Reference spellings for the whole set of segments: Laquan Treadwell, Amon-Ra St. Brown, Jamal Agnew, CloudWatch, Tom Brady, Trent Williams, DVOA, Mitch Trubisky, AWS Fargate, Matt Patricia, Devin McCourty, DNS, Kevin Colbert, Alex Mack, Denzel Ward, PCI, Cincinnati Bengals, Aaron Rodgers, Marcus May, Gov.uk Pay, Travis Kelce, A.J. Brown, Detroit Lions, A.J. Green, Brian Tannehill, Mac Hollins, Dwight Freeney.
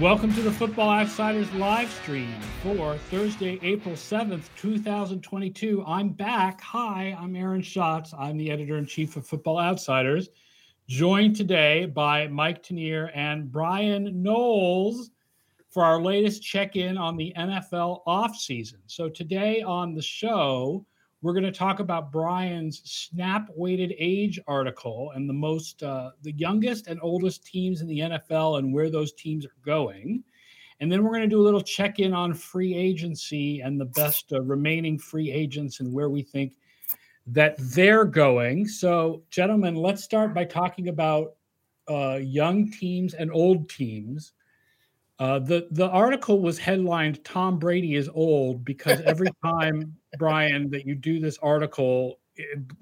Welcome to the Football Outsiders live stream for Thursday, April 7th, 2022. I'm back. Hi, I'm Aaron Schatz. I'm the editor-in-chief of Football Outsiders, joined today by Mike Tanier and Brian Knowles for our latest check-in on the NFL offseason. So today on the show, we're going to talk about Brian's snap-weighted age article and the youngest and oldest teams in the NFL and where those teams are going. And then we're going to do a little check-in on free agency and the best remaining free agents and where we think that they're going. So, gentlemen, let's start by talking about young teams and old teams. The article was headlined, "Tom Brady is old," because every time, Brian, that you do this article,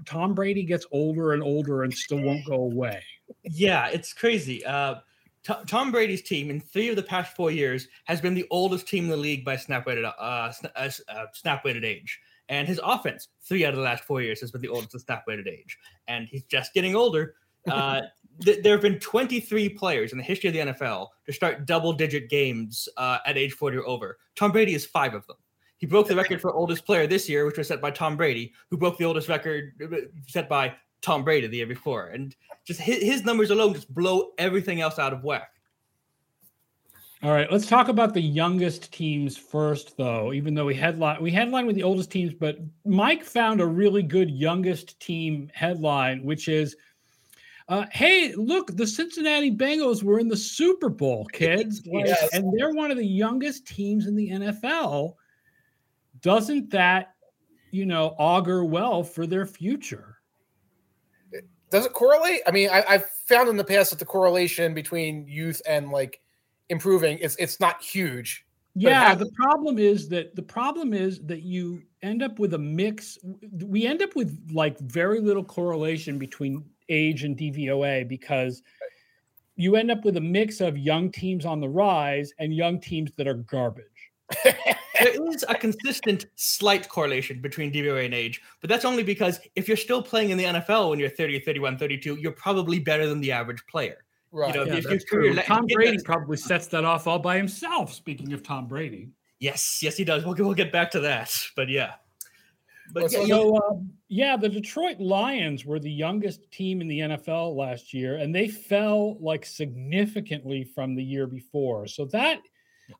Tom Brady gets older and older and still won't go away. Yeah, it's crazy. Tom Brady's team in three of the past 4 years has been the oldest team in the league by snap-weighted age. And his offense, three out of the last 4 years, has been the oldest of snap-weighted age. And he's just getting older. There have been 23 players in the history of the NFL to start double-digit games at age 40 or over. Tom Brady is five of them. He broke the record for oldest player this year, which was set by Tom Brady, who broke the oldest record set by Tom Brady the year before. And just his numbers alone just blow everything else out of whack. All right, let's talk about the youngest teams first, though, even though we headline with the oldest teams. But Mike found a really good youngest team headline, which is, hey, look, the Cincinnati Bengals were in the Super Bowl, kids. Yes. And they're one of the youngest teams in the NFL. Doesn't that, augur well for their future? Does it correlate? I mean, I've found in the past that the correlation between youth and improving, it's not huge. Yeah, the problem is that you end up with a mix. We end up with very little correlation between age and DVOA because you end up with a mix of young teams on the rise and young teams that are garbage. There is a consistent slight correlation between DVOA and age, but that's only because if you're still playing in the NFL when you're 30, 31, 32, you're probably better than the average player. Right. Tom Brady probably sets that off all by himself, speaking of Tom Brady. Yes, he does. We'll get back to that, but yeah. The Detroit Lions were the youngest team in the NFL last year, and they fell significantly from the year before. So that –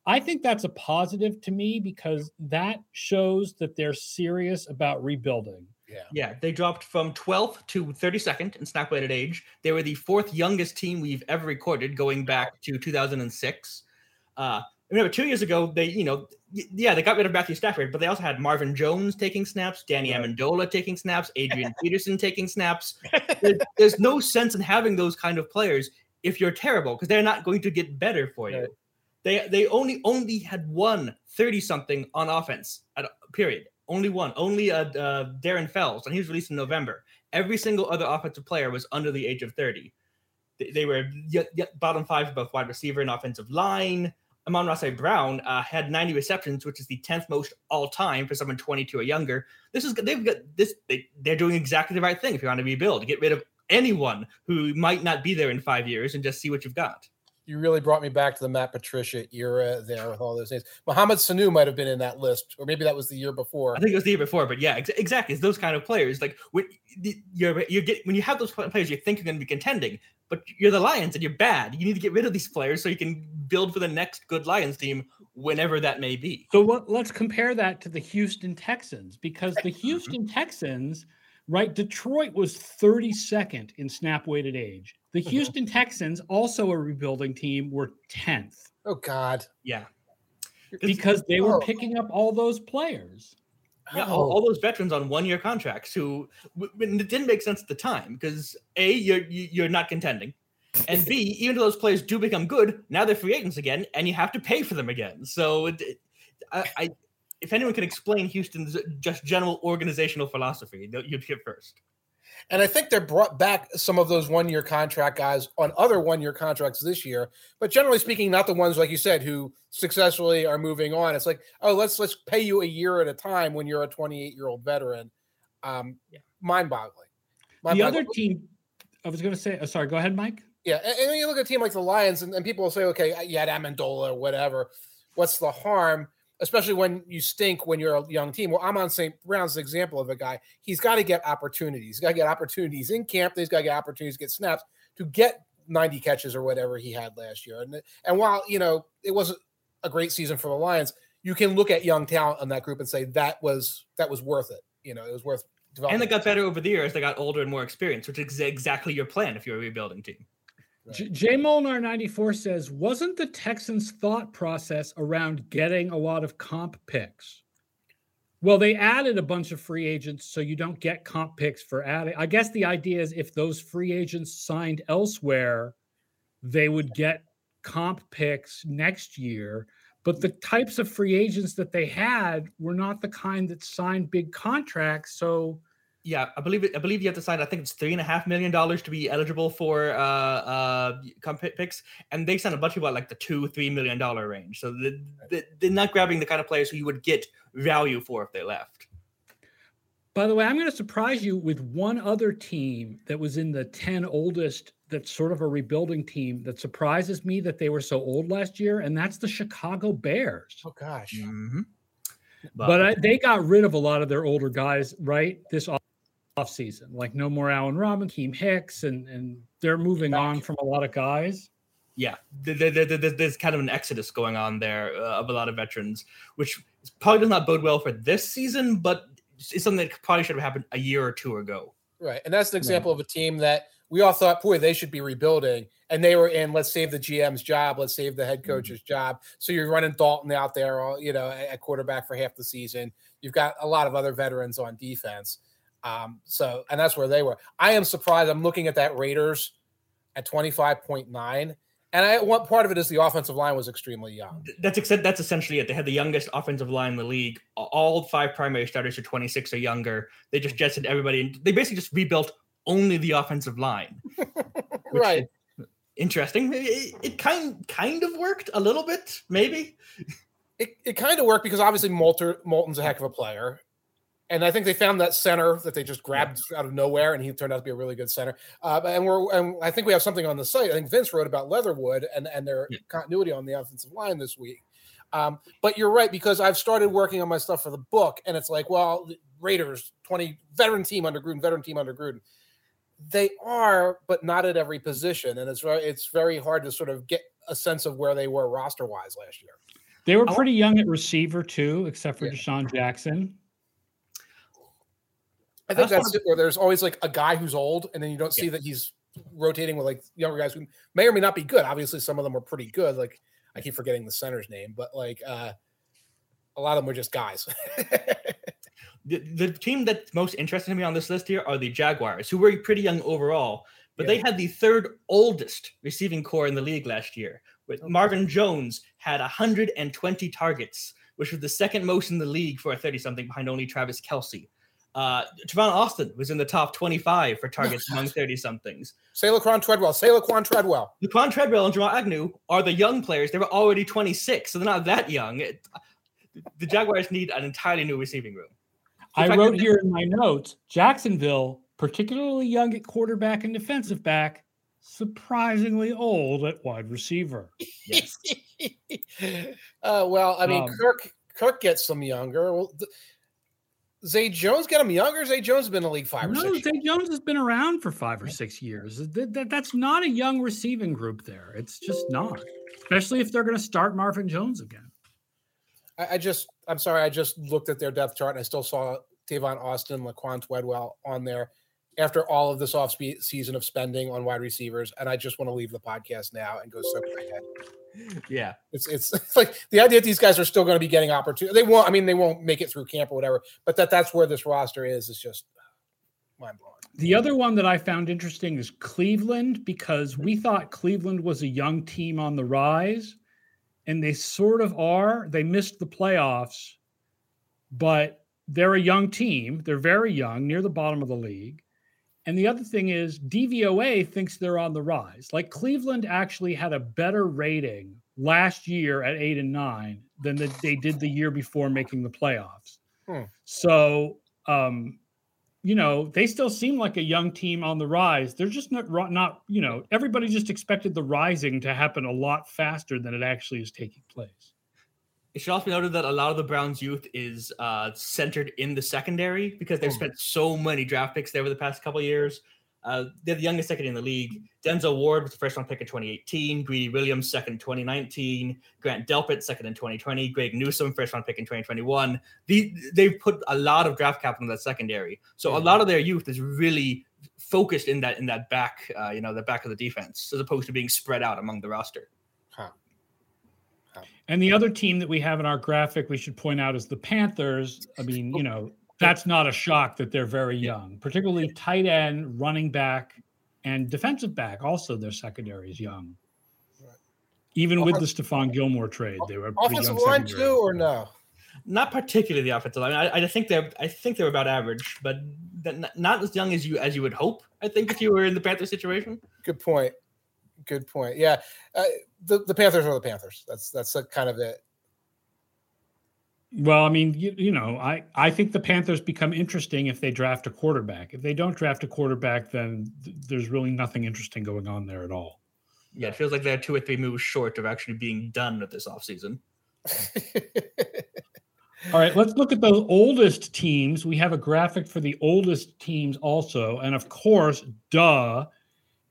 I think that's a positive to me because that shows that they're serious about rebuilding. Yeah. They dropped from 12th to 32nd in snap-weighted age. They were the fourth youngest team we've ever recorded going back to 2006. Remember, 2 years ago, they got rid of Matthew Stafford, but they also had Marvin Jones taking snaps, Danny Amendola taking snaps, Adrian Peterson taking snaps. There's no sense in having those kind of players if you're terrible because they're not going to get better for you. Right. They only had one 30-something on offense, period. Only one. Only Darren Fells, and he was released in November. Every single other offensive player was under the age of 30. They were bottom five for both wide receiver and offensive line. Amon-Ra St. Brown had 90 receptions, which is the 10th most all-time for someone 22 or younger. They're doing exactly the right thing if you want to rebuild. Get rid of anyone who might not be there in 5 years and just see what you've got. You really brought me back to the Matt Patricia era there with all those names. Mohamed Sanu might have been in that list, or maybe that was the year before. I think it was the year before, but yeah, exactly. It's those kind of players. When you have those players, you think you're going to be contending, but you're the Lions and you're bad. You need to get rid of these players so you can build for the next good Lions team whenever that may be. So let's compare that to the Houston Texans because the Houston Texans – right, Detroit was 32nd in snap-weighted age. The Houston Texans, also a rebuilding team, were 10th. Oh, God. Yeah. Because they were picking up all those players. Yeah, all those veterans on one-year contracts who it didn't make sense at the time because, A, you're not contending, and, B, even though those players do become good, now they're free agents again, and you have to pay for them again. So if anyone can explain Houston's just general organizational philosophy, you'd hear first. And I think they brought back some of those one-year contract guys on other one-year contracts this year, but generally speaking, not the ones, like you said, who successfully are moving on. It's let's pay you a year at a time when you're a 28-year-old veteran. Mind-boggling. The other team, I was going to say, go ahead, Mike. Yeah, and you look at a team like the Lions, and people will say, okay, you had Amendola or whatever. What's the harm, especially when you stink when you're a young team? Well, Amon-Ra St. Brown's an example of a guy. He's got to get opportunities. He's got to get opportunities in camp. He's got to get opportunities to get snaps to get 90 catches or whatever he had last year. And while, you know, it wasn't a great season for the Lions, you can look at young talent on that group and say that was worth it. You know, it was worth developing. And they got better over the years. They got older and more experienced, which is exactly your plan if you're a rebuilding team. Right. J. Molnar 94 says, wasn't the Texans' thought process around getting a lot of comp picks? Well, they added a bunch of free agents, so you don't get comp picks for adding. I guess the idea is if those free agents signed elsewhere, they would get comp picks next year. But the types of free agents that they had were not the kind that signed big contracts. So, yeah, I believe you have to sign, I think it's $3.5 million to be eligible for comp picks. And they signed a bunch of people at like the $2, $3 million range. So they're not grabbing the kind of players who you would get value for if they left. By the way, I'm going to surprise you with one other team that was in the 10 oldest that's sort of a rebuilding team that surprises me that they were so old last year, and that's the Chicago Bears. Oh, gosh. Mm-hmm. But they got rid of a lot of their older guys, right, this offseason. Like no more Allen Robinson, Keem Hicks, and they're moving on from a lot of guys. Yeah, there's kind of an exodus going on there of a lot of veterans, which probably does not bode well for this season, but it's something that probably should have happened a year or two ago. Right, and that's an example of a team that we all thought, boy, they should be rebuilding, and they were in, let's save the GM's job, let's save the head coach's job. So you're running Dalton out there, at quarterback for half the season. You've got a lot of other veterans on defense. And that's where they were. I am surprised. I'm looking at that Raiders at 25.9. And one part of it is the offensive line was extremely young. That's essentially it. They had the youngest offensive line in the league. All five primary starters are 26 or younger. They just jetted everybody. And they basically just rebuilt only the offensive line. Right. Interesting. It kind of worked a little bit, maybe. It kind of worked because obviously Moulton's a heck of a player. And I think they found that center that they just grabbed out of nowhere, and he turned out to be a really good center. And I think we have something on the site. I think Vince wrote about Leatherwood and their continuity on the offensive line this week. But you're right, because I've started working on my stuff for the book, and it's like, well, Raiders, 20 veteran team under Gruden. They are, but not at every position, and it's very hard to sort of get a sense of where they were roster-wise last year. They were pretty young at receiver, too, except for Deshaun Jackson. I think that's it, where there's always like a guy who's old, and then you don't see that he's rotating with like younger guys who may or may not be good. Obviously, some of them were pretty good. Like I keep forgetting the center's name, but like a lot of them were just guys. The team that's most interesting to me on this list here are the Jaguars, who were pretty young overall, but they had the third oldest receiving corps in the league last year. Marvin Jones had 120 targets, which was the second most in the league for a 30-something behind only Travis Kelce. Tavon Austin was in the top 25 for targets among 30-somethings. Laquan Treadwell. Laquan Treadwell and Jamal Agnew are the young players. They were already 26, so they're not that young. The Jaguars need an entirely new receiving room. I wrote here in my notes, Jacksonville, particularly young at quarterback and defensive back, surprisingly old at wide receiver. Yes. Well, I mean, Kirk gets some younger. Well, Zay Jones got him younger. Zay Jones has been in the league 5 or 6 years. Zay Jones has been around for 5 or 6 years. That's not a young receiving group there. It's just not, especially if they're going to start Marvin Jones again. I just looked at their depth chart, and I still saw Tavon Austin, Laquan Treadwell on there after all of this off-season of spending on wide receivers, and I just want to leave the podcast now and go soak my head. Yeah. It's like the idea that these guys are still going to be getting opportunity. They won't make it through camp or whatever, but that's where this roster is just mind-blowing. The other one that I found interesting is Cleveland, because we thought Cleveland was a young team on the rise, and they sort of are. They missed the playoffs, but they're a young team. They're very young, near the bottom of the league. And the other thing is DVOA thinks they're on the rise. Like Cleveland actually had a better rating last year at 8 and 9 than they did the year before making the playoffs. So you know, they still seem like a young team on the rise. They're just not, you know, everybody just expected the rising to happen a lot faster than it actually is taking place. It should also be noted that a lot of the Browns youth is centered in the secondary because they've spent so many draft picks there over the past couple of years. They're the youngest second in the league. Denzel Ward was the first round pick in 2018. Greedy Williams, second in 2019. Grant Delpit, second in 2020. Greg Newsome, first round pick in 2021. They've put a lot of draft capital in that secondary. So a lot of their youth is really focused in that back, you know, the back of the defense, as opposed to being spread out among the roster. And the other team that we have in our graphic, we should point out, is the Panthers. I mean, you know, that's not a shock that they're very young, particularly tight end, running back, and defensive back. Also, their secondary is young. Even with the Stephon Gilmore trade, they were offensive line too, or no? Not particularly the offensive line. I think they're about average, but not as young as you would hope. I think if you were in the Panthers situation. Good point. Yeah, the Panthers are the Panthers. That's kind of it. Well, I mean, you know, I think the Panthers become interesting if they draft a quarterback. If they don't draft a quarterback, then there's really nothing interesting going on there at all. Yeah, it feels like they're 2 or 3 moves short of actually being done with this offseason. All right, let's look at the oldest teams. We have a graphic for the oldest teams also. And of course,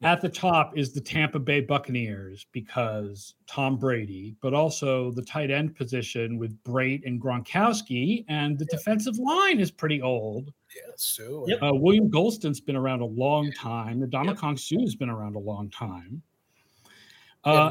at the top is the Tampa Bay Buccaneers because Tom Brady, but also the tight end position with Brate and Gronkowski, and the defensive line is pretty old. Yeah, Sue. Yep. William Golston's been around a long time. Ndamukong Suh's been around a long time. Then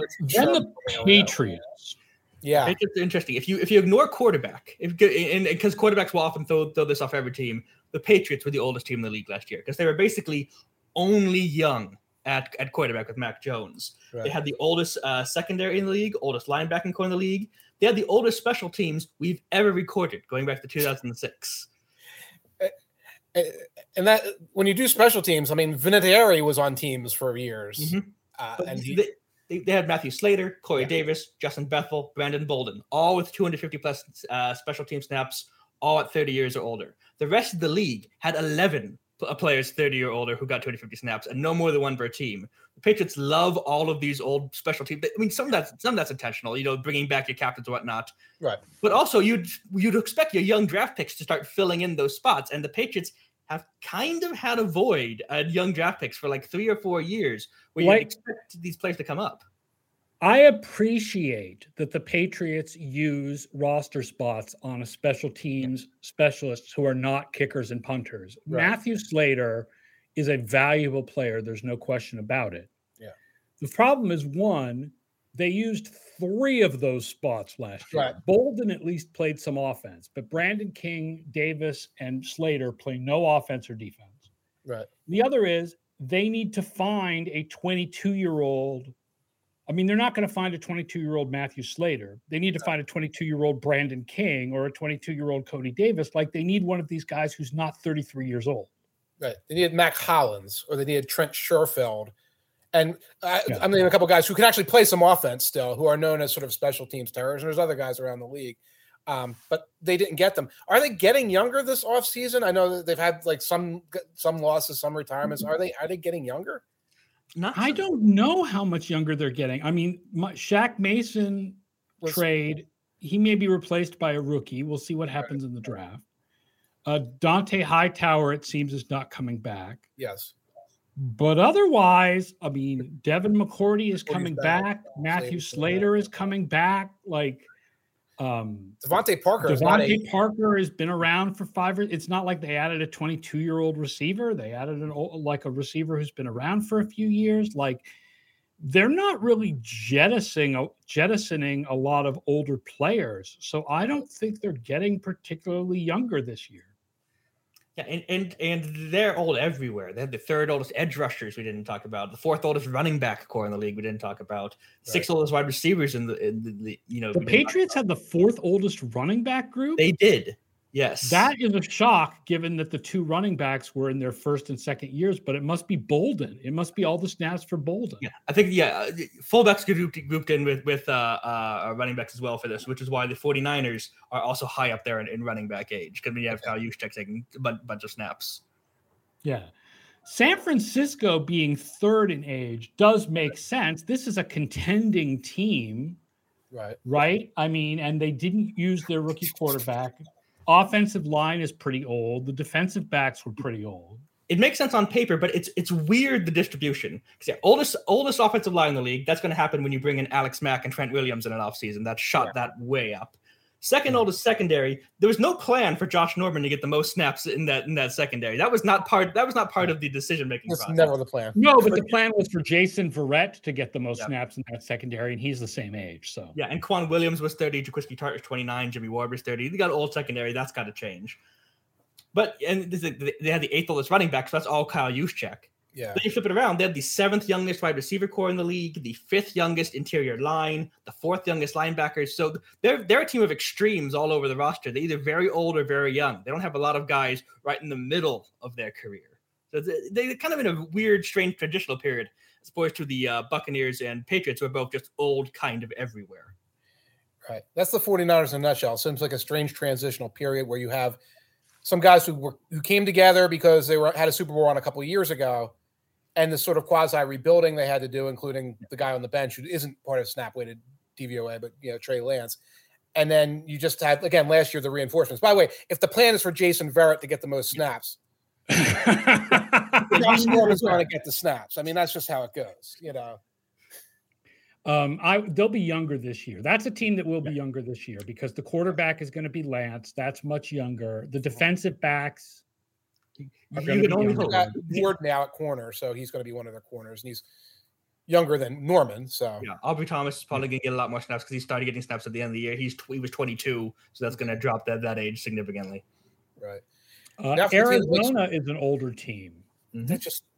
the Patriots. Yeah, it's just interesting. If you ignore quarterback, because quarterbacks will often throw this off every team, the Patriots were the oldest team in the league last year because they were basically only young at quarterback with Mac Jones. Right. They had the oldest secondary in the league, oldest linebacking core in the league. They had the oldest special teams we've ever recorded, going back to 2006. And that when you do special teams, I mean, Vinatieri was on teams for years. Mm-hmm. They had Mathieu Slater, Corey Davis, Justin Bethel, Brandon Bolden, all with 250-plus special team snaps, all at 30 years or older. The rest of the league had 11 players 30 or older who got 250 snaps, and no more than one per team. The Patriots love all of these old special teams. I mean, some of that's intentional, you know, bringing back your captains and whatnot. Right. But also, you'd expect your young draft picks to start filling in those spots, and the Patriots have kind of had a void at young draft picks for like 3 or 4 years, where you expect these players to come up. I appreciate that the Patriots use roster spots on a special teams specialists who are not kickers and punters. Right. Mathieu Slater is a valuable player. There's no question about it. Yeah. The problem is, one, they used 3 of those spots last year. Right. Bolden at least played some offense, but Brandon King, Davis, and Slater play no offense or defense. Right. The other is they need to find a 22-year-old. I mean, they're not going to find a 22-year-old Mathieu Slater. They need to find a 22-year-old Brandon King or a 22-year-old Cody Davis. Like, they need one of these guys who's not 33 years old. Right. They needed Mac Hollins or they needed Trent Sherfield. And I'm naming a couple of guys who can actually play some offense still, who are known as sort of special teams terrors. And there's other guys around the league. But they didn't get them. Are they getting younger this offseason? I know that they've had like some losses, some retirements. Are they getting younger? I don't know how much younger they're getting. I mean, Shaq Mason trade, he may be replaced by a rookie. We'll see what happens in the draft. Dante Hightower, it seems, is not coming back. Yes. But otherwise, I mean, Devin McCourty is coming back. Mathieu Slater is coming back. Like, Devontae Parker has been around for 5 years. It's not like they added a 22-year-old receiver. They added a receiver who's been around for a few years. Like, they're not really jettisoning a lot of older players. So I don't think they're getting particularly younger this year. Yeah, and they're old everywhere. They have the 3rd oldest edge rushers we didn't talk about, the 4th oldest running back core in the league we didn't talk about, 6th oldest wide receivers in the you know. The Patriots had the 4th oldest running back group? They did, yes. That is a shock given that the 2 running backs were in their 1st and 2nd years, but it must be Bolden. It must be all the snaps for Bolden. Yeah, I think, fullbacks grouped in with running backs as well for this, which is why the 49ers are also high up there in running back age, because we have Kyle Juszczyk taking a bunch of snaps. Yeah. San Francisco being third in age does make sense. This is a contending team. Right. I mean, and they didn't use their rookie quarterback. Offensive line is pretty old. The defensive backs were pretty old. It makes sense on paper, but it's weird, the distribution. Because yeah, oldest offensive line in the league, that's going to happen when you bring in Alex Mack and Trent Williams in an offseason. That's shot that way up. Second oldest secondary. There was no plan for Josh Norman to get the most snaps in that secondary. That was not part of the decision making process. That's never the plan. No, but the plan was for Jason Verrett to get the most snaps in that secondary, and he's the same age. So yeah, and Kwon Williams was 30, Jaquiski Tarter 29, Jimmy Warbers 30. They got old secondary. That's got to change. But and they had the eighth oldest running back, so that's all Kyle Juszczyk. Yeah. Then you flip it around. They had the seventh youngest wide receiver core in the league, the fifth youngest interior line, the fourth youngest linebackers. So they're a team of extremes all over the roster. They're either very old or very young. They don't have a lot of guys right in the middle of their career. So they're kind of in a weird, strange traditional period as opposed to the Buccaneers and Patriots, who are both just old kind of everywhere. Right. That's the 49ers in a nutshell. Seems like a strange transitional period where you have some guys who came together because they had a Super Bowl on a couple of years ago, and the sort of quasi-rebuilding they had to do, including the guy on the bench who isn't part of snap-weighted DVOA, but, you know, Trey Lance. And then you just had, again, last year, the reinforcements. By the way, if the plan is for Jason Verrett to get the most snaps, Josh Norman's going to get the snaps. I mean, that's just how it goes, you know. They'll be younger this year. That's a team that will be younger this year because the quarterback is going to be Lance. That's much younger. The defensive backs – you can only look at Ward now at corner, so he's going to be one of their corners, and he's younger than Norman. So yeah, Aubrey Thomas is probably going to get a lot more snaps because he started getting snaps at the end of the year. He was 22, so that's going to drop that age significantly. Right. Arizona is an older team. Mm-hmm.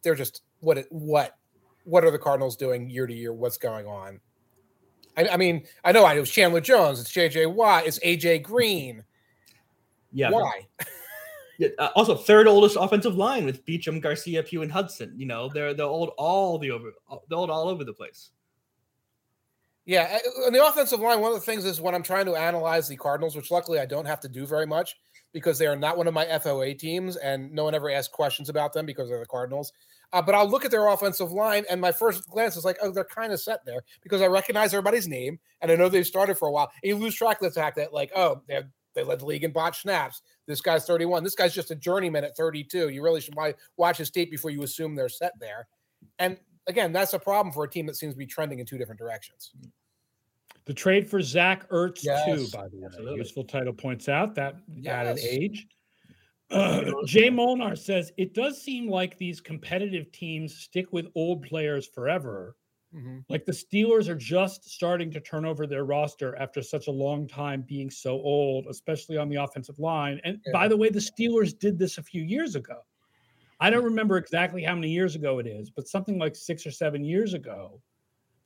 They're just what are the Cardinals doing year to year? What's going on? I mean, it was Chandler Jones. It's J.J. Watt. It's A.J. Green. Yeah. Why? Also, third oldest offensive line with Beachum, Garcia, Pugh, and Hudson. You know, they're old all over the place. Yeah, on the offensive line, one of the things is when I'm trying to analyze the Cardinals, which luckily I don't have to do very much because they are not one of my FOA teams, and no one ever asks questions about them because they're the Cardinals. But I'll look at their offensive line, and my first glance is like, oh, they're kind of set there because I recognize everybody's name, and I know they've started for a while. And you lose track of the fact that, like, oh, they led the league in botched snaps. This guy's 31. This guy's just a journeyman at 32. You really should watch his tape before you assume they're set there. And, again, that's a problem for a team that seems to be trending in two different directions. The trade for Zach Ertz, too, by the way. Absolutely. Useful title points out that added age. Jay Molnar says, it does seem like these competitive teams stick with old players forever. Mm-hmm. Like the Steelers are just starting to turn over their roster after such a long time being so old, especially on the offensive line. And by the way, the Steelers did this a few years ago. I don't remember exactly how many years ago it is, but something like 6 or 7 years ago,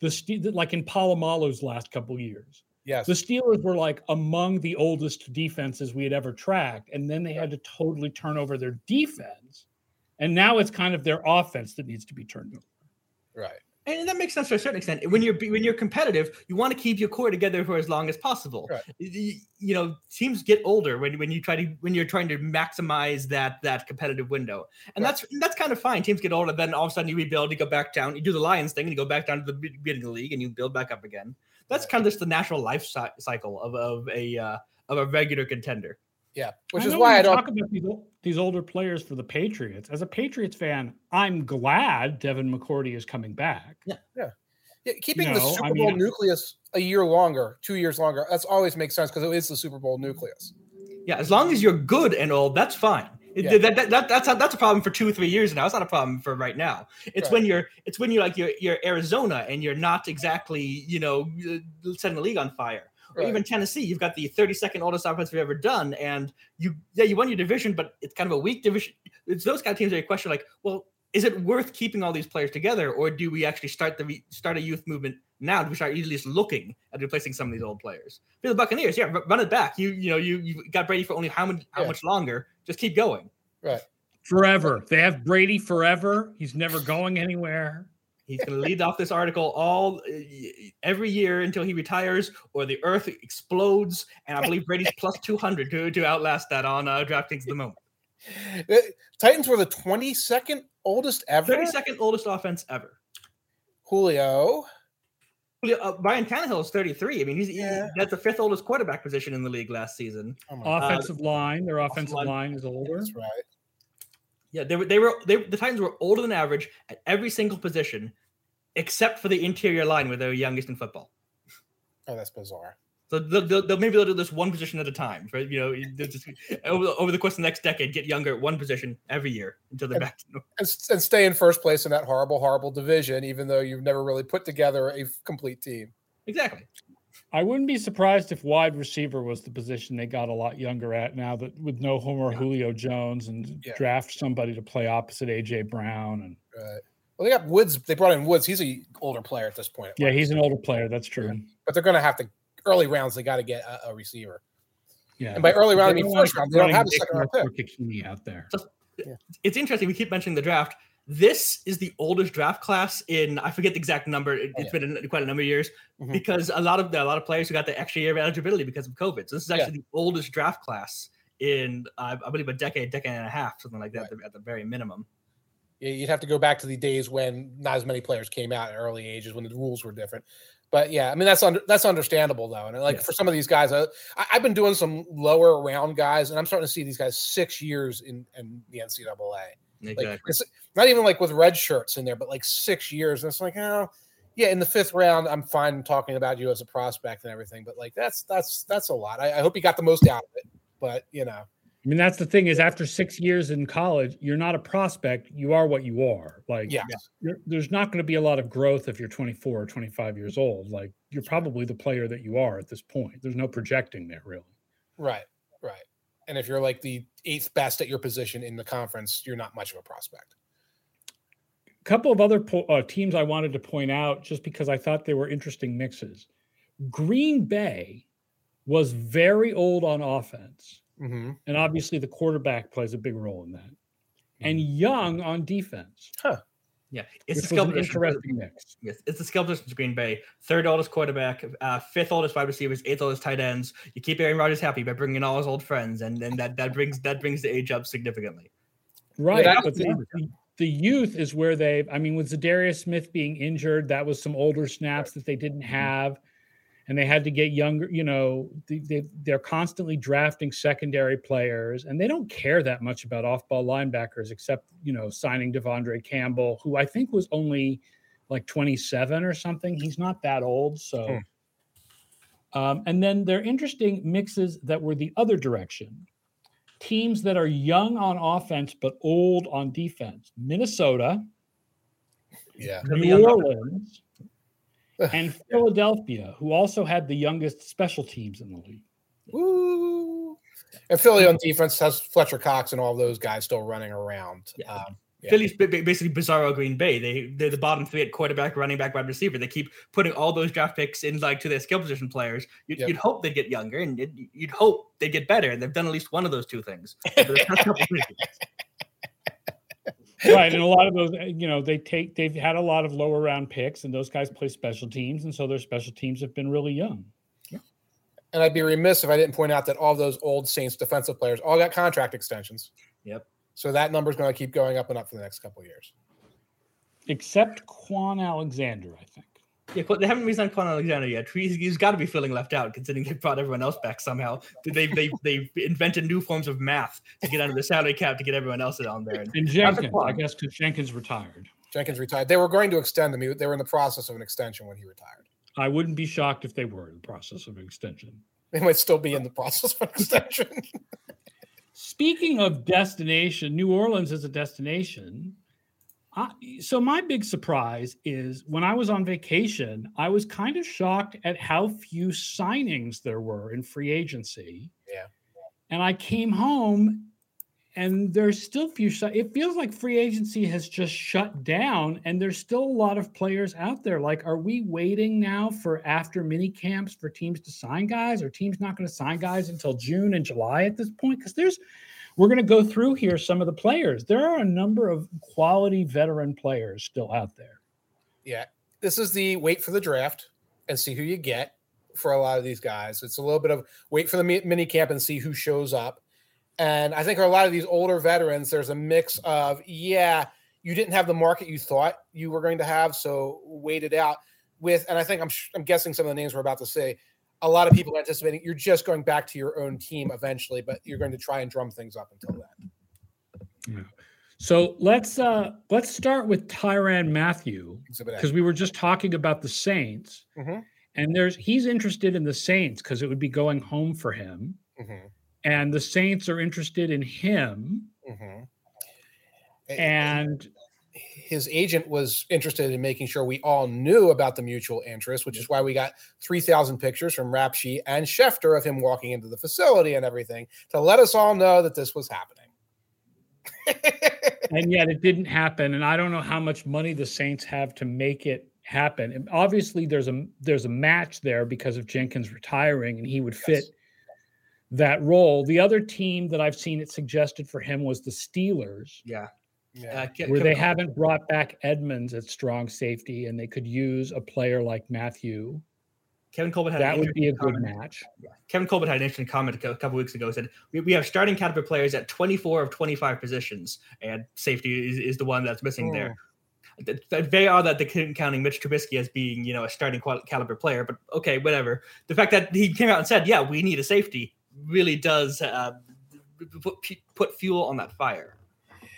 like in Palomalu's last couple years, the Steelers were like among the oldest defenses we had ever tracked. And then they had to totally turn over their defense. And now it's kind of their offense that needs to be turned over. Right. And that makes sense to a certain extent. When you're competitive, you want to keep your core together for as long as possible. Right. You know, teams get older when you're trying to maximize that competitive window, and that's kind of fine. Teams get older, then all of a sudden you rebuild, you go back down, you do the Lions thing, and you go back down to the beginning of the league, and you build back up again. That's kind of just the natural life cycle of a regular contender. Yeah, which is why I don't talk about these older players for the Patriots. As a Patriots fan, I'm glad Devin McCourty is coming back. Yeah. Keeping the Super Bowl nucleus a year longer, 2 years longer, that's always makes sense because it is the Super Bowl nucleus. Yeah, as long as you're good and old, that's fine. Yeah. That's a problem for 2 or 3 years now. It's not a problem for right now. It's when you're Arizona and you're not exactly setting the league on fire. Or even Tennessee, you've got the 32nd oldest offense we've ever done, and you won your division, but it's kind of a weak division. It's those kind of teams that you question, like, well, is it worth keeping all these players together, or do we actually start a youth movement now? Do we start easily just looking at replacing some of these old players? For the Buccaneers, run it back. You got Brady for only how much longer? Just keep going. Right. Forever. They have Brady forever. He's never going anywhere. He's going to lead off this article every year until he retires or the earth explodes. And I believe Brady's plus 200 to outlast that on DraftKings at the moment. Titans were the 22nd oldest ever. 32nd oldest offense ever. Julio. Brian Tannehill is 33. I mean, he's that's the fifth oldest quarterback position in the league last season. Their offensive line is older. That's right. Yeah, the Titans were older than average at every single position, except for the interior line, where they're youngest in football. Oh, that's bizarre. So they'll do this one position at a time, right? You know, just, over the course of the next decade, get younger at one position every year until they're back to normal. And stay in first place in that horrible, horrible division, even though you've never really put together a complete team. Exactly. I wouldn't be surprised if wide receiver was the position they got a lot younger at now that with no Homer Julio Jones and draft somebody to play opposite A.J. Brown. And right. Well, they got Woods. They brought in Woods. He's an older player at this point. Yeah, he's an older player. That's true. Yeah. But they're going to have to – early rounds, they got to get a receiver. Yeah. And by early round, I mean first round. They don't have a second round pick. Out there. So, it's interesting. We keep mentioning the draft. This is the oldest draft class in, I forget the exact number. It's been quite a number of years because a lot of players who got the extra year of eligibility because of COVID. So this is actually the oldest draft class in, I believe, a decade and a half, something like that at the very minimum. Yeah, you'd have to go back to the days when not as many players came out at early ages when the rules were different. But yeah, I mean, that's understandable though. And for some of these guys, I've been doing some lower round guys and I'm starting to see these guys 6 years in the NCAA. Exactly. Like, it's not even like with red shirts in there, but like 6 years. And it's like, in the fifth round, I'm fine talking about you as a prospect and everything. But like, that's a lot. I hope you got the most out of it, but I mean, that's the thing is after 6 years in college, you're not a prospect. You are what you are. Like, there's not going to be a lot of growth if you're 24 or 25 years old. Like, you're probably the player that you are at this point. There's no projecting there, really. Right. And if you're like the eighth best at your position in the conference, you're not much of a prospect. A couple of other teams I wanted to point out just because I thought they were interesting mixes. Green Bay was very old on offense. Mm-hmm. And obviously the quarterback plays a big role in that. Mm-hmm. And young on defense. Huh. Yeah. It's a skill position. Mix. Yes, it's the skill position of Green Bay. Third oldest quarterback, fifth oldest wide receivers, eighth oldest tight ends. You keep Aaron Rodgers happy by bringing in all his old friends, and then that brings the age up significantly. Right. Yeah, but the youth is where with Zadarius Smith being injured, that was some older snaps that they didn't have. And they had to get younger, they're constantly drafting secondary players, and they don't care that much about off-ball linebackers except, signing Devondre Campbell, who I think was only like 27 or something. He's not that old. So, and then they're interesting mixes that were the other direction. Teams that are young on offense but old on defense. Minnesota, New Orleans, and Philadelphia, who also had the youngest special teams in the league. Woo! And Philly on defense has Fletcher Cox and all those guys still running around. Yeah. Philly's basically bizarro Green Bay. They're the bottom three at quarterback, running back, wide receiver. They keep putting all those draft picks in like to their skill position players. You'd hope they get younger, and you'd hope they get better. And they've done at least one of those two things. Right, and a lot of those, they've had a lot of lower round picks, and those guys play special teams, and so their special teams have been really young. Yeah. And I'd be remiss if I didn't point out that all those old Saints defensive players all got contract extensions. Yep. So that number's going to keep going up and up for the next couple of years. Except Kwon Alexander, I think. Yeah, they haven't resigned Kwon Alexander yet. He's got to be feeling left out, considering they brought everyone else back somehow. They've invented new forms of math to get out of the salary cap to get everyone else on there. And Jenkins, I guess, because Jenkins retired. They were going to extend him. They were in the process of an extension when he retired. I wouldn't be shocked if they were in the process of an extension. They might still be in the process of an extension. Speaking of destination, New Orleans is a destination. So my big surprise is when I was on vacation, I was kind of shocked at how few signings there were in free agency. Yeah. And I came home and there's still few. It feels like free agency has just shut down and there's still a lot of players out there. Like, are we waiting now for after mini camps for teams to sign guys, or teams not going to sign guys until June and July at this point? Because we're going to go through here some of the players. There are a number of quality veteran players still out there. Yeah. This is the wait for the draft and see who you get for a lot of these guys. It's a little bit of wait for the mini camp and see who shows up. And I think for a lot of these older veterans, there's a mix of, yeah, you didn't have the market you thought you were going to have, so wait it out with. And I think I'm guessing some of the names we're about to say, a lot of people anticipating you're just going back to your own team eventually, but you're going to try and drum things up until that. Yeah. So let's start with Tyrann Mathieu, because we were just talking about the Saints, mm-hmm. and he's interested in the Saints because it would be going home for him. Mm-hmm. And the Saints are interested in him. Mm-hmm. And his agent was interested in making sure we all knew about the mutual interest, which is why we got 3,000 pictures from Rapshi and Schefter of him walking into the facility and everything to let us all know that this was happening. And yet it didn't happen. And I don't know how much money the Saints have to make it happen. And obviously there's a match there because of Jenkins retiring, and he would fit that role. The other team that I've seen it suggested for him was the Steelers. Where they haven't brought back Edmonds at strong safety, and they could use a player like Mathieu. Kevin Colbert had that would be a good match. Kevin Colbert had an interesting comment a couple weeks ago. He said, we have starting caliber players at 24 of 25 positions, and safety is the one that's missing there. They are that they couldn't counting Mitch Trubisky as being, you know, a starting caliber player, but okay, whatever. The fact that he came out and said, yeah, we need a safety really does put fuel on that fire.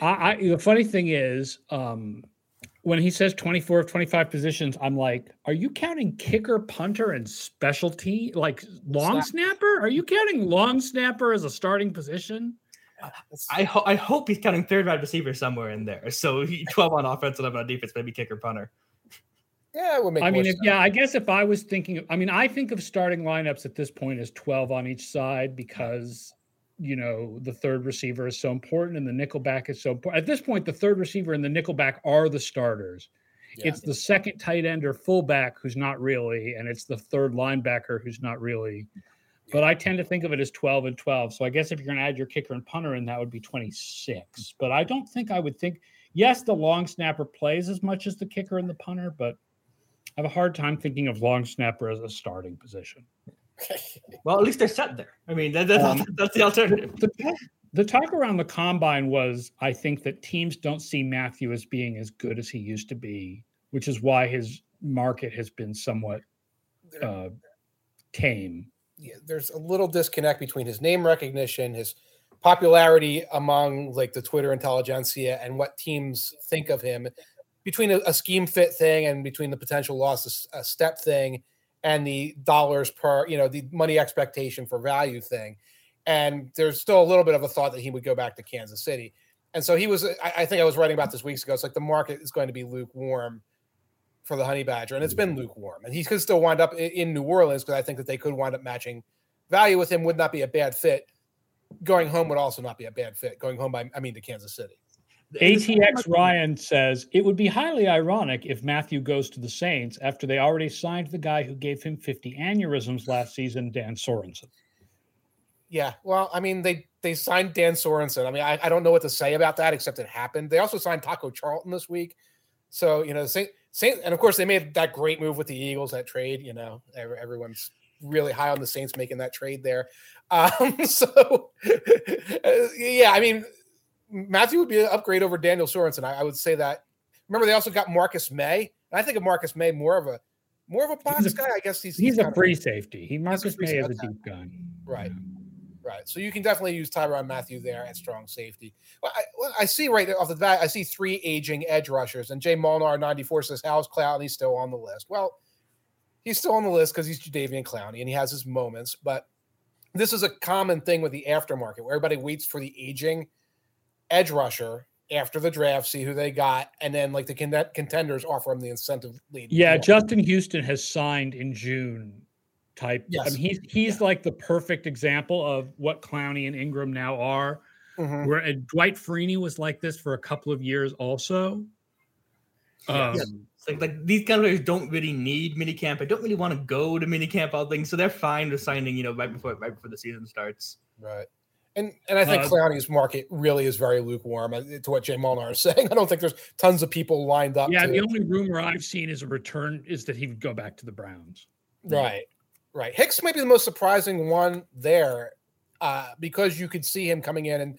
The funny thing is, when he says 24 of 25 positions, I'm like, are you counting kicker, punter, and specialty? Like long snapper? Are you counting long snapper as a starting position? I hope he's counting third wide receiver somewhere in there. So 12 on offense, 11 on defense, maybe kicker, punter. Yeah, it would make sense. I mean, I guess if I was thinking, I think of starting lineups at this point as 12 on each side because, you know, the third receiver is so important and the nickelback is so important. At this point, the third receiver and the nickelback are the starters. Yeah. It's the second tight end or fullback who's not really, and it's the third linebacker who's not really. But I tend to think of it as 12 and 12. So I guess if you're going to add your kicker and punter in, that would be 26. But I don't think I would think, yes, the long snapper plays as much as the kicker and the punter, but I have a hard time thinking of long snapper as a starting position. Well, at least they're set there. I mean, that's the alternative. The talk around the combine was, I think, that teams don't see Mathieu as being as good as he used to be, which is why his market has been somewhat tame. Yeah, there's a little disconnect between his name recognition, his popularity among like the Twitter intelligentsia, and what teams think of him between a scheme fit thing and between the potential loss a step thing and the dollars per, you know, the money expectation for value thing. And there's still a little bit of a thought that he would go back to Kansas City. And so he was, I think I was writing about this weeks ago. It's like the market is going to be lukewarm for the Honey Badger, and it's been lukewarm, and he could still wind up in New Orleans because I think that they could wind up matching value with him. Would not be a bad fit. Going home would also not be a bad fit. Going home, to Kansas City. ATX Ryan says it would be highly ironic if Mathieu goes to the Saints after they already signed the guy who gave him 50 aneurysms last season, Dan Sorensen. Yeah, well, they signed Dan Sorensen. I don't know what to say about that except it happened. They also signed Taco Charlton this week, so you know the Saints. And of course, they made that great move with the Eagles, that trade. You know, everyone's really high on the Saints making that trade there. Mathieu would be an upgrade over Daniel Sorensen. I would say that. Remember, they also got Marcus May. And I think of Marcus May more of a box guy. I guess he's a free safety. Marcus May is a deep gun. Right, right. So you can definitely use Tyrann Mathieu there at strong safety. Well, I see right off the bat, I see three aging edge rushers, and Jay Molnar 94 says How's Clowney still on the list? Well, he's still on the list because he's Jadeveon Clowney and he has his moments, but this is a common thing with the aftermarket where everybody waits for the aging edge rusher after the draft, see who they got, and then like the contenders offer him the incentive lead. Yeah, Justin Houston has signed in June. Yes. He's like the perfect example of what Clowney and Ingram now are. Mm-hmm. Where Dwight Freeney was like this for a couple of years also. Like these kind of players don't really need minicamp. I don't really want to go to minicamp, all things, so they're fine with signing, you know, right before the season starts. Right. And I think Clowney's market really is very lukewarm to what Jay Molnar is saying. I don't think there's tons of people lined up. Yeah, the only rumor I've seen is that he would go back to the Browns. Right. Hicks might be the most surprising one there. because you could see him coming in and,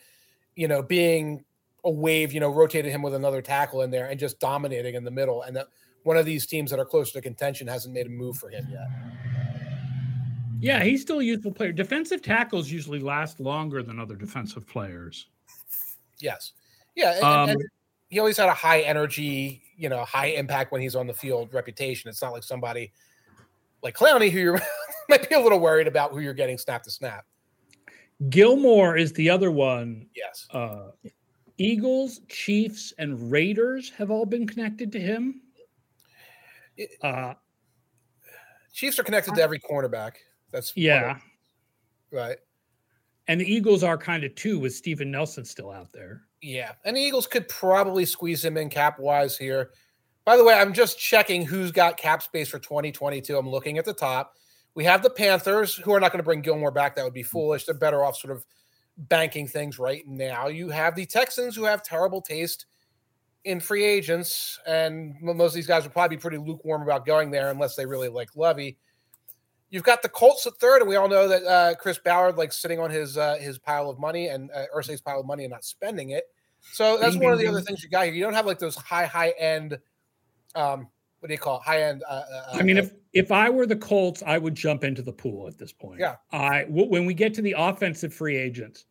you know, being a wave, you know, rotated him with another tackle in there and just dominating in the middle. And that one of these teams that are close to contention hasn't made a move for him yet. Yeah, he's still a youthful player. Defensive tackles usually last longer than other defensive players. Yes. Yeah. And he always had a high energy, you know, high impact when he's on the field reputation. It's not like somebody like Clowney, who you might be a little worried about who you're getting snap to snap. Gilmore is the other one. Yes. Eagles, Chiefs, and Raiders have all been connected to him. Chiefs are connected to every cornerback. That's yeah. Right. And the Eagles are kind of too, with Steven Nelson still out there. Yeah. And the Eagles could probably squeeze him in cap-wise here. By the way, I'm just checking who's got cap space for 2022. I'm looking at the top. We have the Panthers, who are not going to bring Gilmore back. That would be foolish. They're better off sort of banking things right now. You have the Texans, who have terrible taste in free agents, and most of these guys will probably be pretty lukewarm about going there unless they really like Lovey. You've got the Colts at third, and we all know that Chris Ballard likes sitting on his pile of money and Irsay's pile of money and not spending it. So that's one of the other things you got here. You don't have like those high end. What do you call it? High-end. I mean, if I were the Colts, I would jump into the pool at this point. Yeah. When we get to the offensive free agents,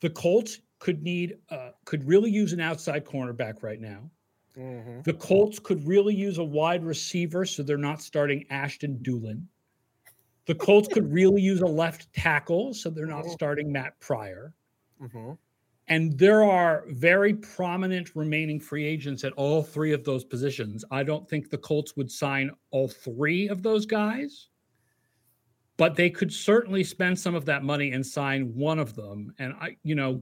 the Colts could really use an outside cornerback right now. Mm-hmm. The Colts could really use a wide receiver, so they're not starting Ashton Doolin. The Colts could really use a left tackle, so they're not starting Matt Pryor. Mm-hmm. And there are very prominent remaining free agents at all three of those positions. I don't think the Colts would sign all three of those guys, but they could certainly spend some of that money and sign one of them. And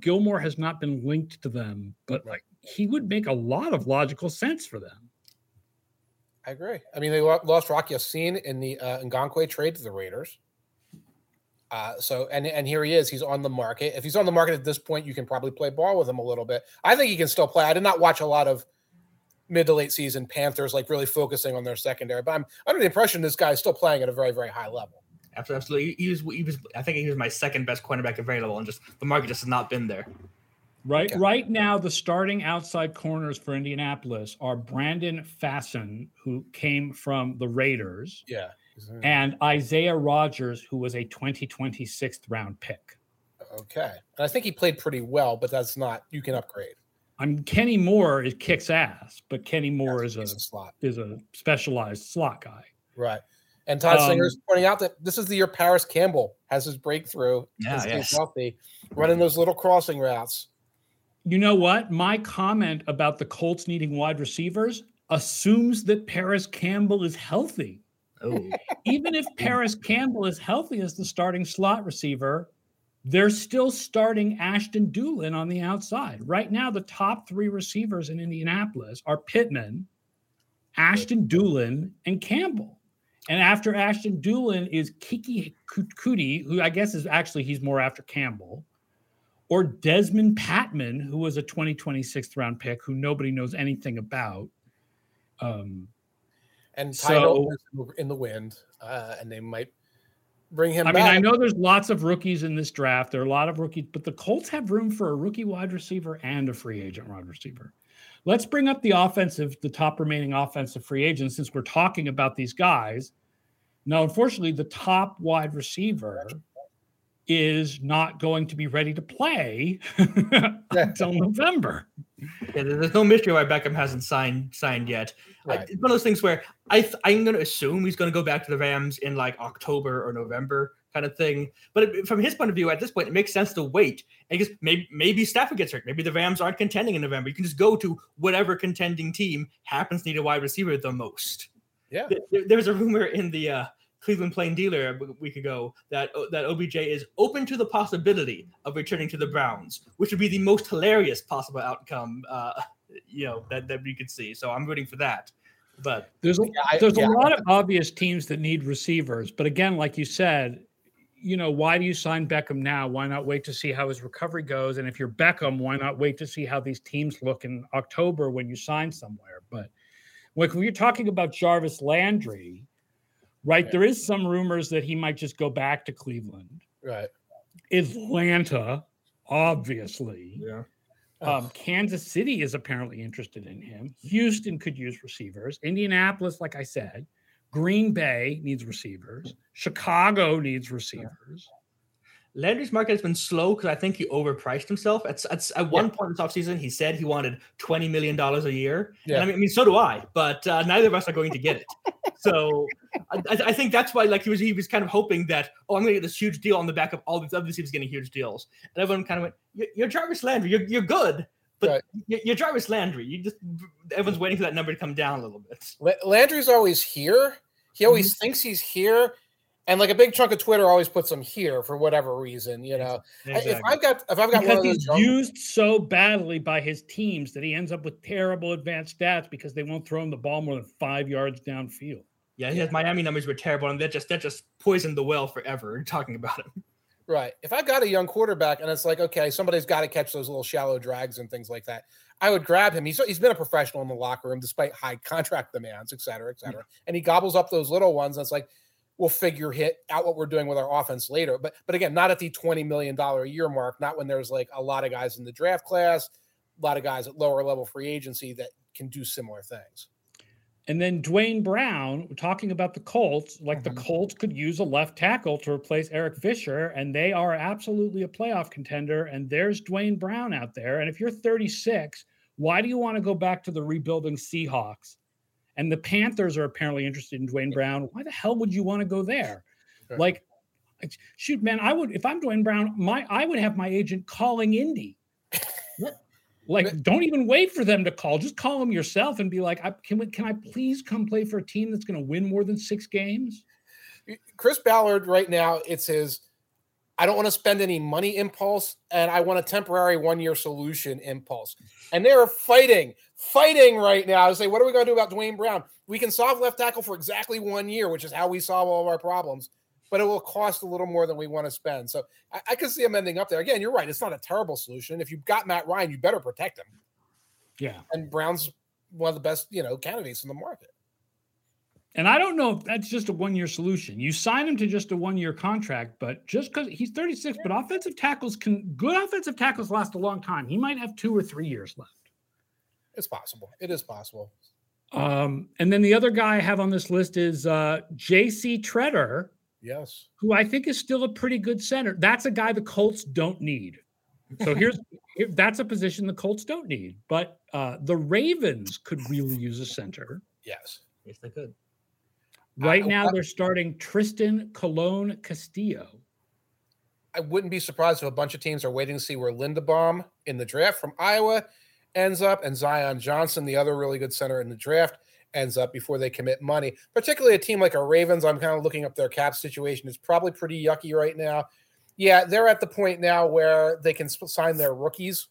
Gilmore has not been linked to them, but like he would make a lot of logical sense for them. I agree. I mean, they lost Rock Yassin in the Ngakoue trade to the Raiders. So here he is. He's on the market. If he's on the market at this point, you can probably play ball with him a little bit. I think he can still play. I did not watch a lot of mid to late season Panthers, like really focusing on their secondary, but I'm under the impression this guy is still playing at a very, very high level. Absolutely. He was I think he was my second best cornerback available, and just the market just has not been there. Right. Yeah. Right now, the starting outside corners for Indianapolis are Brandon Fassen, who came from the Raiders. Yeah. And Isaiah Rodgers, who was a 2020 6th-round pick. Okay. And I think he played pretty well, but that's not – you can upgrade. Kenny Moore kicks ass, but Kenny Moore is a specialized slot guy. Right. And Todd Singer is pointing out that this is the year Paris Campbell has his breakthrough. Yeah, yes. He's healthy, running those little crossing routes. You know what? My comment about the Colts needing wide receivers assumes that Paris Campbell is healthy. Oh. Even if Paris Campbell is healthy as the starting slot receiver, they're still starting Ashton Doolin on the outside. Right now, the top three receivers in Indianapolis are Pittman, Ashton Doolin, and Campbell. And after Ashton Doolin is Kiki Kuti, who I guess is actually he's more after Campbell, or Desmond Patman, who was a 2020 6th-round pick who nobody knows anything about. And title in the wind, and they might bring him back. I know there's lots of rookies in this draft. There are a lot of rookies, but the Colts have room for a rookie wide receiver and a free agent wide receiver. Let's bring up the top remaining offensive free agents, since we're talking about these guys. Now, unfortunately, the top wide receiver is not going to be ready to play until November. Yeah, there's no mystery why Beckham hasn't signed yet. Right. It's one of those things where I'm going to assume he's going to go back to the Rams in like October or November kind of thing. But from his point of view, at this point, it makes sense to wait. I guess maybe Stafford gets hurt. Maybe the Rams aren't contending in November. You can just go to whatever contending team happens to need a wide receiver the most. Yeah, there was a rumor in the Cleveland Plain Dealer a week ago that OBJ is open to the possibility of returning to the Browns, which would be the most hilarious possible outcome, that we could see. So I'm rooting for that. But there's a lot of obvious teams that need receivers. But again, like you said, why do you sign Beckham now? Why not wait to see how his recovery goes? And if you're Beckham, why not wait to see how these teams look in October when you sign somewhere? But when you're talking about Jarvis Landry, right, there is some rumors that he might just go back to Cleveland. Right. Atlanta, obviously. Yeah. Kansas City is apparently interested in him. Houston could use receivers. Indianapolis, like I said. Green Bay needs receivers. Chicago needs receivers. Yeah. Landry's market has been slow because I think he overpriced himself. At one point in the offseason, he said he wanted $20 million a year. Yeah. And I mean, so do I, but neither of us are going to get it. So I think that's why, like, he was kind of hoping that, I'm going to get this huge deal on the back of all these other teams getting huge deals. And everyone kind of went, you're Jarvis Landry. You're good. But You're Jarvis Landry. Everyone's waiting for that number to come down a little bit. Landry's always here. He always thinks he's here, and like a big chunk of Twitter always puts him here for whatever reason. You know, exactly. If I've got because one of those used so badly by his teams that he ends up with terrible advanced stats because they won't throw him the ball more than 5 yards downfield. Yeah, his Miami numbers were terrible, and that just poisoned the well forever. Talking about him. Right. If I've got a young quarterback and it's like, okay, somebody's got to catch those little shallow drags and things like that, I would grab him. He's been a professional in the locker room despite high contract demands, et cetera, et cetera. Yeah. And he gobbles up those little ones. And it's like, we'll figure out what we're doing with our offense later. But again, not at the $20 million a year mark, not when there's like a lot of guys in the draft class, a lot of guys at lower level free agency that can do similar things. And then Dwayne Brown, talking about the Colts, like the Colts could use a left tackle to replace Eric Fisher, and they are absolutely a playoff contender, and there's Dwayne Brown out there. And if you're 36, why do you want to go back to the rebuilding Seahawks? And the Panthers are apparently interested in Dwayne Brown. Why the hell would you want to go there? Sure. Like, shoot, man, I would, if I'm Dwayne Brown, I would have my agent calling Indy. Like, don't even wait for them to call. Just call them yourself and be like, can I please come play for a team that's going to win more than 6 games? Chris Ballard right now, it's his, I don't want to spend any money impulse, and I want a temporary 1-year solution impulse. And they're fighting right now to say, what are we going to do about Dwayne Brown? We can solve left tackle for exactly 1 year, which is how we solve all of our problems, but it will cost a little more than we want to spend. So I could see him ending up there. Again, you're right. It's not a terrible solution. If you've got Matt Ryan, you better protect him. Yeah. And Brown's one of the best, candidates in the market. And I don't know if that's just a 1-year solution. You sign him to just a 1-year contract, but just because he's 36, but good offensive tackles last a long time. He might have 2 or 3 years left. It's possible. It is possible. And then the other guy I have on this list is J.C. Tretter. Yes. Who I think is still a pretty good center. That's a guy the Colts don't need. So that's a position the Colts don't need. But the Ravens could really use a center. Yes. Yes, they could. Right now they're starting Tristan Colon Castillo. I wouldn't be surprised if a bunch of teams are waiting to see where Linderbaum in the draft from Iowa ends up and Zion Johnson, the other really good center in the draft, ends up before they commit money, particularly a team like a Ravens. I'm kind of looking up their cap situation. It's probably pretty yucky right now. Yeah, they're at the point now where they can sign their rookies.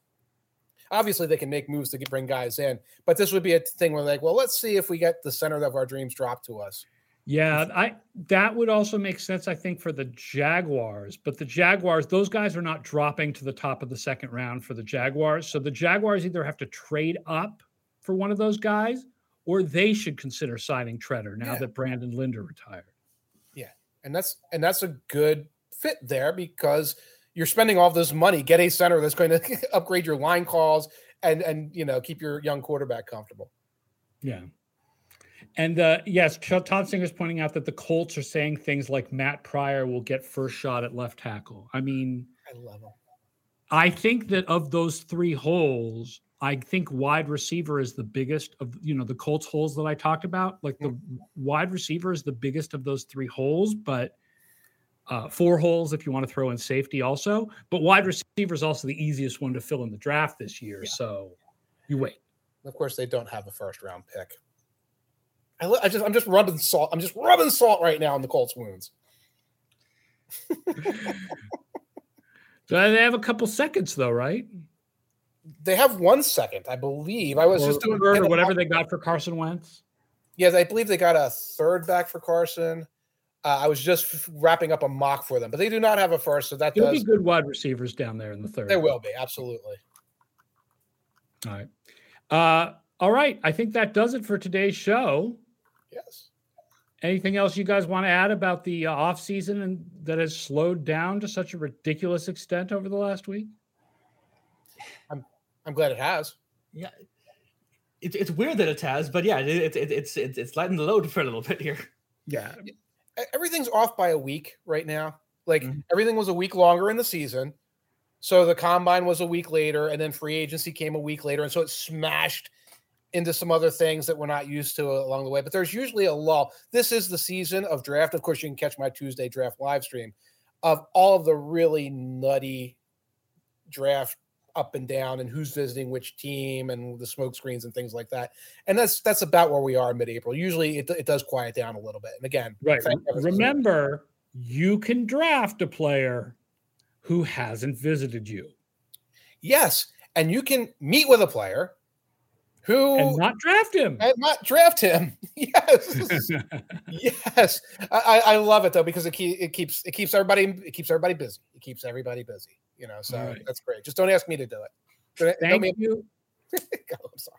Obviously, they can make moves to bring guys in, but this would be a thing where like, well, let's see if we get the center of our dreams dropped to us. Yeah, that would also make sense, I think, for the Jaguars. But the Jaguars, those guys are not dropping to the top of the second round for the Jaguars. So the Jaguars either have to trade up for one of those guys, or they should consider signing Tretter now that Brandon Linder retired. Yeah, and that's a good fit there because you're spending all this money. Get a center that's going to upgrade your line calls and keep your young quarterback comfortable. Yeah. And yes, Todd Singer's pointing out that the Colts are saying things like Matt Pryor will get first shot at left tackle. I mean, I love him. I think that of those 3 holes, I think wide receiver is the biggest of, the Colts holes that I talked about. Like the wide receiver is the biggest of those 3 holes, but 4 holes if you want to throw in safety also. But wide receiver is also the easiest one to fill in the draft this year. Yeah. So you wait. Of course, they don't have a first round pick. I'm just rubbing salt. I'm just rubbing salt right now on the Colts' wounds. So they have a couple seconds though, right? They have 1 second, I believe. I was just doing or whatever they got for Carson Wentz. Yes, I believe they got a third back for Carson. I was just wrapping up a mock for them, but they do not have a first, so that there'll be good wide receivers down there in the third. There will be, absolutely. All right. All right. I think that does it for today's show. Yes. Anything else you guys want to add about the offseason and that has slowed down to such a ridiculous extent over the last week? I'm glad it has. Yeah, it's weird that it has, but yeah, it's lightened the load for a little bit here. Yeah, everything's off by a week right now. Like everything was a week longer in the season, so the combine was a week later, and then free agency came a week later, and so it smashed into some other things that we're not used to along the way. But there's usually a lull. This is the season of draft. Of course, you can catch my Tuesday draft live stream of all of the really nutty draft up and down and who's visiting which team and the smoke screens and things like that. And that's about where we are in mid-April. Usually it does quiet down a little bit. And again, right. Remember, you can draft a player who hasn't visited you. Yes. And you can meet with a player who and not draft him. And not draft him. Yes. Yes. I love it though, because it keeps everybody busy. It keeps everybody busy. You know, so right. That's great. Just don't ask me to do it. Thank you. God,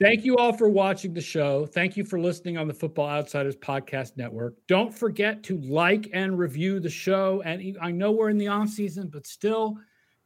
thank you all for watching the show. Thank you for listening on the Football Outsiders Podcast Network. Don't forget to like and review the show. And I know we're in the off season, but still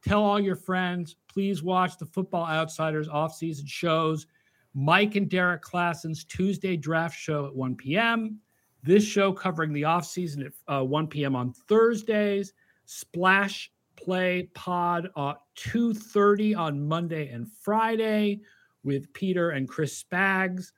tell all your friends, please watch the Football Outsiders off season shows. Mike and Derek Klassen's Tuesday draft show at 1 p.m. This show covering the off season at 1 p.m. on Thursdays. Splash Play Pod at 2:30 on Monday and Friday with Peter and Chris Spags.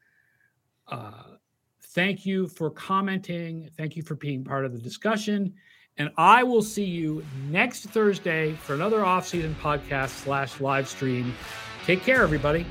Thank you for commenting. Thank you for being part of the discussion. And I will see you next Thursday for another off-season podcast /live stream. Take care, everybody.